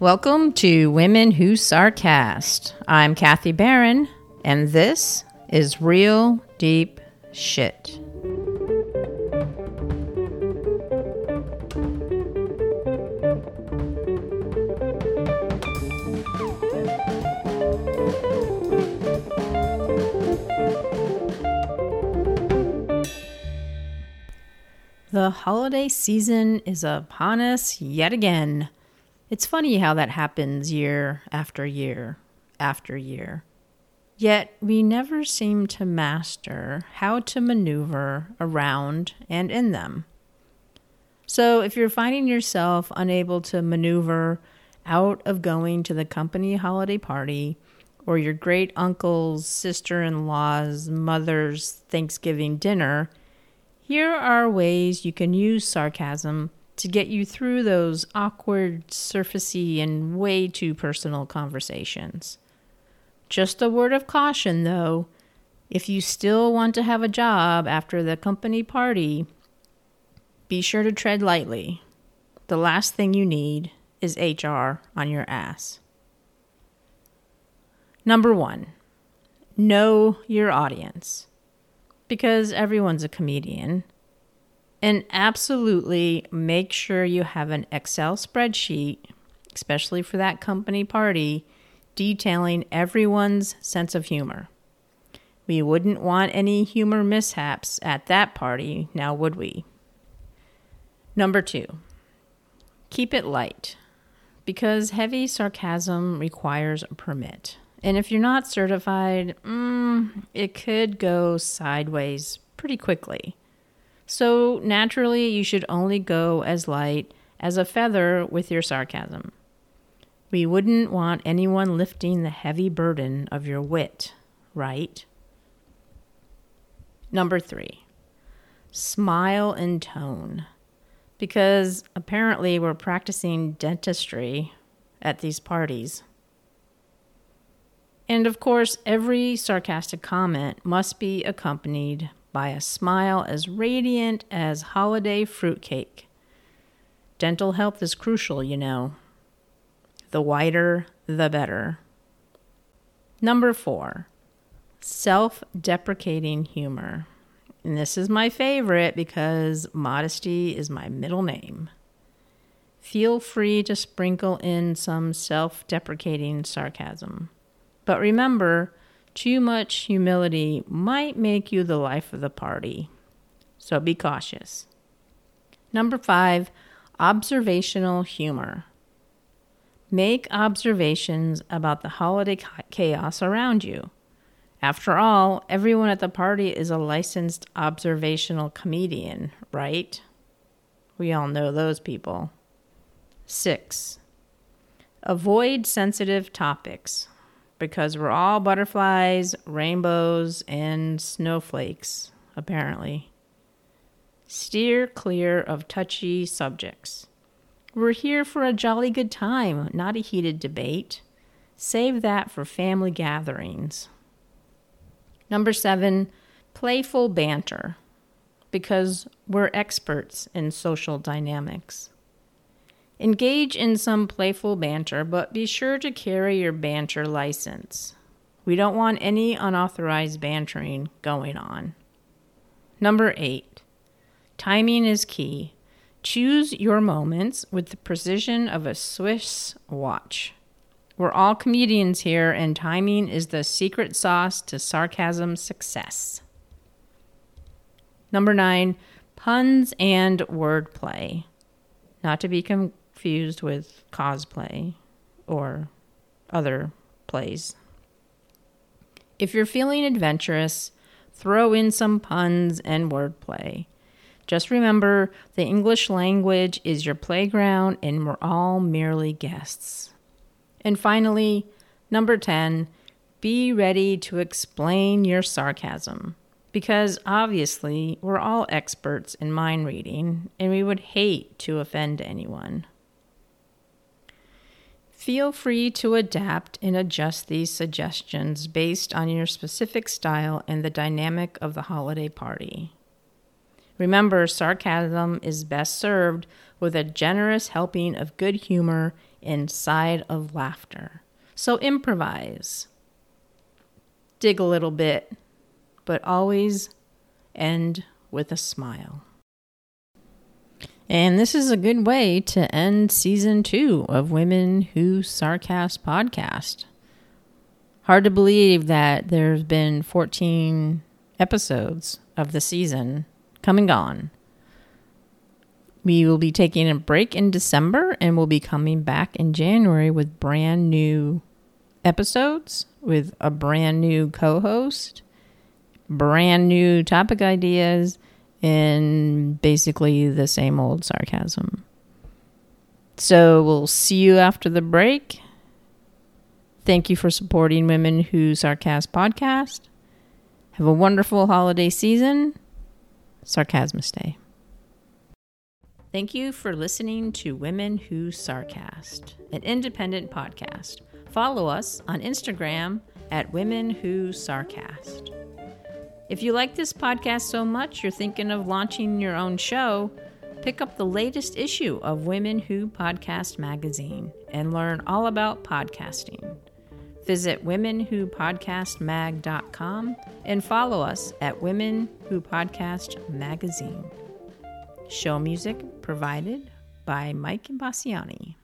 Welcome to Women Who Sarcast. I'm Kathy Barron, and this is Real Deep Shit. The holiday season is upon us yet again. It's funny how that happens year after year after year. Yet we never seem to master how to maneuver around and in them. So if you're finding yourself unable to maneuver out of going to the company holiday party or your great uncle's, sister-in-law's, mother's Thanksgiving dinner, here are ways you can use sarcasm to get you through those awkward, surfacey, and way too personal conversations. Just a word of caution, though. If you still want to have a job after the company party, be sure to tread lightly. The last thing you need is HR on your ass. Number 1, know your audience. Because everyone's a comedian. And absolutely make sure you have an Excel spreadsheet, especially for that company party, detailing everyone's sense of humor. We wouldn't want any humor mishaps at that party, now would we? Number 2, keep it light. Because heavy sarcasm requires a permit. And if you're not certified, it could go sideways pretty quickly. So naturally, you should only go as light as a feather with your sarcasm. We wouldn't want anyone lifting the heavy burden of your wit, right? Number 3, smile and tone. Because apparently we're practicing dentistry at these parties. And of course, every sarcastic comment must be accompanied by a smile as radiant as holiday fruitcake. Dental health is crucial, you know. The wider, the better. Number 4, self-deprecating humor. And this is my favorite because modesty is my middle name. Feel free to sprinkle in some self-deprecating sarcasm. But remember, too much humility might make you the life of the party. So be cautious. Number 5, observational humor. Make observations about the holiday chaos around you. After all, everyone at the party is a licensed observational comedian, right? We all know those people. 6, avoid sensitive topics. Because we're all butterflies, rainbows, and snowflakes, apparently. Steer clear of touchy subjects. We're here for a jolly good time, not a heated debate. Save that for family gatherings. Number 7, playful banter. Because we're experts in social dynamics. Engage in some playful banter, but be sure to carry your banter license. We don't want any unauthorized bantering going on. Number 8, timing is key. Choose your moments with the precision of a Swiss watch. We're all comedians here, and timing is the secret sauce to sarcasm success. Number 9, puns and wordplay. Not to be confused with cosplay or other plays. If you're feeling adventurous, throw in some puns and wordplay. Just remember, the English language is your playground and we're all merely guests. And finally, number 10, be ready to explain your sarcasm. Because obviously, we're all experts in mind reading, and we would hate to offend anyone. Feel free to adapt and adjust these suggestions based on your specific style and the dynamic of the holiday party. Remember, sarcasm is best served with a generous helping of good humor inside of laughter. So improvise. Dig a little bit, but always end with a smile. And this is a good way to end season 2 of Women Who Sarcast podcast. Hard to believe that there's been 14 episodes of the season come and gone. We will be taking a break in December and we'll be coming back in January with brand new episodes, with a brand new co-host, brand new topic ideas, and basically the same old sarcasm. So we'll see you after the break. Thank you for supporting Women Who Sarcast podcast. Have a wonderful holiday season. Sarcasmaste. Thank you for listening to Women Who Sarcast, an independent podcast. Follow us on Instagram at Women Who Sarcast. If you like this podcast so much you're thinking of launching your own show, pick up the latest issue of Women Who Podcast Magazine and learn all about podcasting. Visit womenwhopodcastmag.com and follow us at Women Who Podcast Magazine. Show music provided by Mike Impassiani.